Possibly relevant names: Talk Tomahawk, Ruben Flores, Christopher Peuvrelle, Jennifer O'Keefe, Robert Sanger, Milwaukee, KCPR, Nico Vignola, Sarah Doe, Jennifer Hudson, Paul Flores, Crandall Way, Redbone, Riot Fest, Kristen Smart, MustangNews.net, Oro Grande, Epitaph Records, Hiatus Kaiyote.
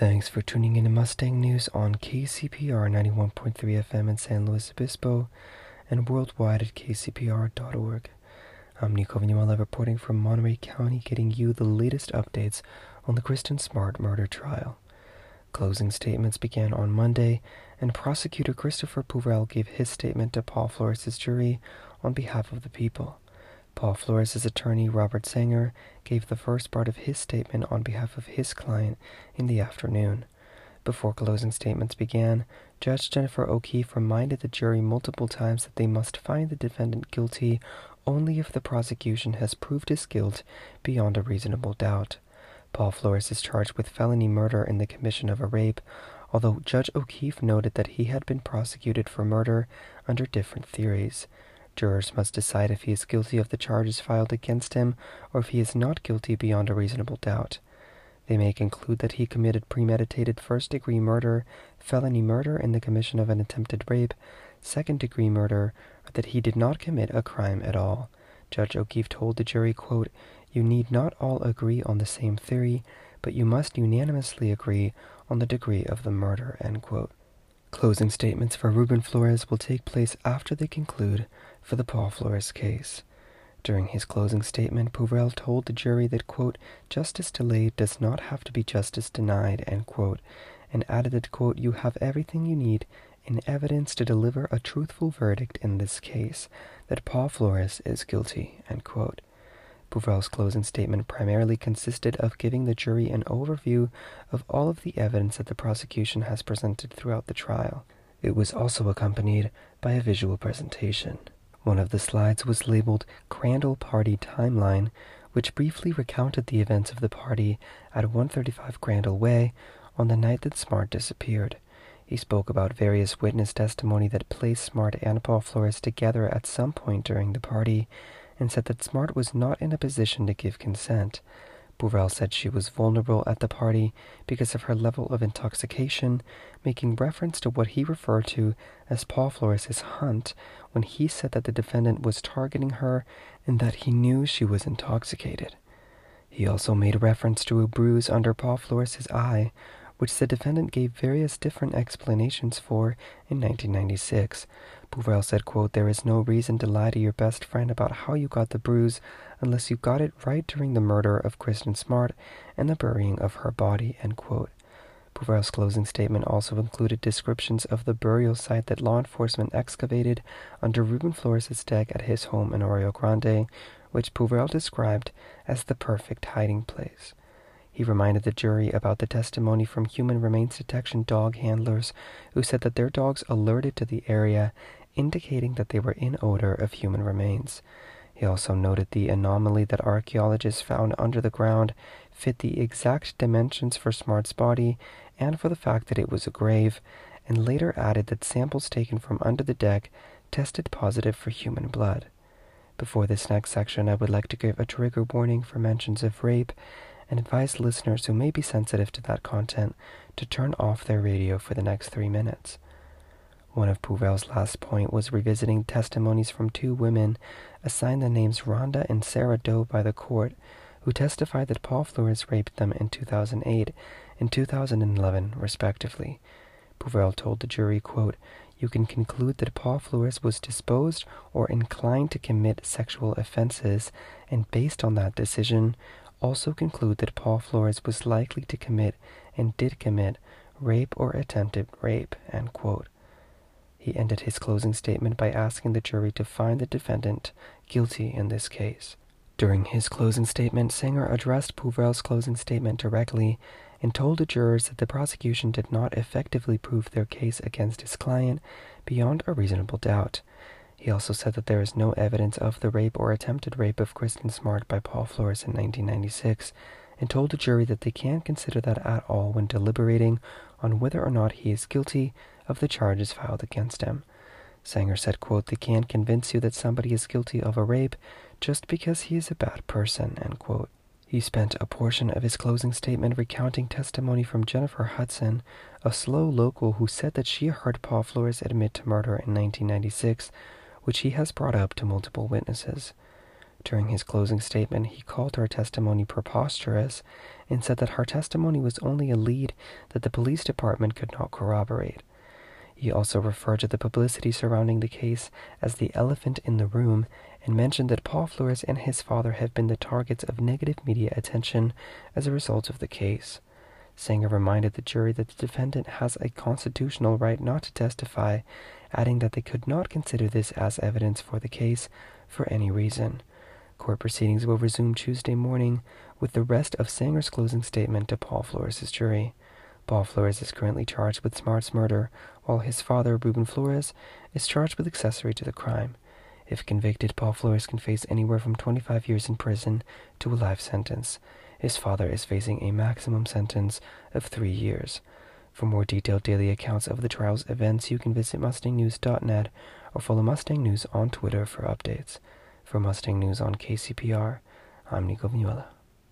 Thanks for tuning in to Mustang News on KCPR 91.3 FM in San Luis Obispo and worldwide at kcpr.org. I'm Nico Vignola reporting from Monterey County, getting you the latest updates on the Kristen Smart murder trial. Closing statements began on Monday, and prosecutor Christopher Peuvrelle gave his statement to Paul Flores' jury on behalf of the people. Paul Flores' attorney, Robert Sanger, gave the first part of his statement on behalf of his client in the afternoon. Before closing statements began, Judge Jennifer O'Keefe reminded the jury multiple times that they must find the defendant guilty only if the prosecution has proved his guilt beyond a reasonable doubt. Paul Flores is charged with felony murder in the commission of a rape, although Judge O'Keefe noted that he had been prosecuted for murder under different theories. Jurors must decide if he is guilty of the charges filed against him or if he is not guilty beyond a reasonable doubt. They may conclude that he committed premeditated first-degree murder, felony murder in the commission of an attempted rape, second-degree murder, or that he did not commit a crime at all. Judge O'Keefe told the jury, quote, "You need not all agree on the same theory, but you must unanimously agree on the degree of the murder," end quote. Closing statements for Ruben Flores will take place after they conclude for the Paul Flores case. During his closing statement, Peuvrelle told the jury that, quote, "Justice delayed does not have to be justice denied," end quote, and added that, quote, "You have everything you need in evidence to deliver a truthful verdict in this case, that Paul Flores is guilty," end quote. Peuvrelle's closing statement primarily consisted of giving the jury an overview of all of the evidence that the prosecution has presented throughout the trial. It was also accompanied by a visual presentation. One of the slides was labeled "Crandall Party Timeline," which briefly recounted the events of the party at 135 Crandall Way on the night that Smart disappeared. He spoke about various witness testimony that placed Smart and Paul Flores together at some point during the party, and said that Smart was not in a position to give consent. Peuvrelle said she was vulnerable at the party because of her level of intoxication, making reference to what he referred to as Paul Flores' hunt when he said that the defendant was targeting her and that he knew she was intoxicated. He also made reference to a bruise under Paul Flores' eye, which the defendant gave various different explanations for in 1996. Peuvrelle said, quote, "There is no reason to lie to your best friend about how you got the bruise unless you got it right during the murder of Kristen Smart and the burying of her body," end quote. Peuvrelle's closing statement also included descriptions of the burial site that law enforcement excavated under Ruben Flores' deck at his home in Oro Grande, which Peuvrelle described as the perfect hiding place. He reminded the jury about the testimony from human remains detection dog handlers who said that their dogs alerted to the area, indicating that they were in odor of human remains. He also noted the anomaly that archaeologists found under the ground fit the exact dimensions for Smart's body and for the fact that it was a grave, and later added that samples taken from under the deck tested positive for human blood. Before this next section, I would like to give a trigger warning for mentions of rape, and advise listeners who may be sensitive to that content to turn off their radio for the next 3 minutes. One of Peuvrelle's last point was revisiting testimonies from two women assigned the names Rhonda and Sarah Doe by the court, who testified that Paul Flores raped them in 2008 and 2011, respectively. Peuvrelle told the jury, quote, "You can conclude that Paul Flores was disposed or inclined to commit sexual offenses, and based on that decision, also conclude that Paul Flores was likely to commit and did commit rape or attempted rape," end quote. He ended his closing statement by asking the jury to find the defendant guilty in this case. During his closing statement, Sanger addressed Peuvrelle's closing statement directly and told the jurors that the prosecution did not effectively prove their case against his client beyond a reasonable doubt. He also said that there is no evidence of the rape or attempted rape of Kristen Smart by Paul Flores in 1996, and told the jury that they can't consider that at all when deliberating on whether or not he is guilty of the charges filed against him. Sanger said, quote, "They can't convince you that somebody is guilty of a rape just because he is a bad person," end quote. He spent a portion of his closing statement recounting testimony from Jennifer Hudson, a slow local who said that she heard Paul Flores admit to murder in 1996, which he has brought up to multiple witnesses. During his closing statement, he called her testimony preposterous and said that her testimony was only a lead that the police department could not corroborate. He also referred to the publicity surrounding the case as the elephant in the room and mentioned that Paul Flores and his father have been the targets of negative media attention as a result of the case. Sanger reminded the jury that the defendant has a constitutional right not to testify, adding that they could not consider this as evidence for the case for any reason. Court proceedings will resume Tuesday morning with the rest of Sanger's closing statement to Paul Flores' jury. Paul Flores is currently charged with Smart's murder, while his father, Ruben Flores, is charged with accessory to the crime. If convicted, Paul Flores can face anywhere from 25 years in prison to a life sentence. His father is facing a maximum sentence of 3 years. For more detailed daily accounts of the trial's events, you can visit MustangNews.net or follow Mustang News on Twitter for updates. For Mustang News on KCPR, I'm Nico Vignola.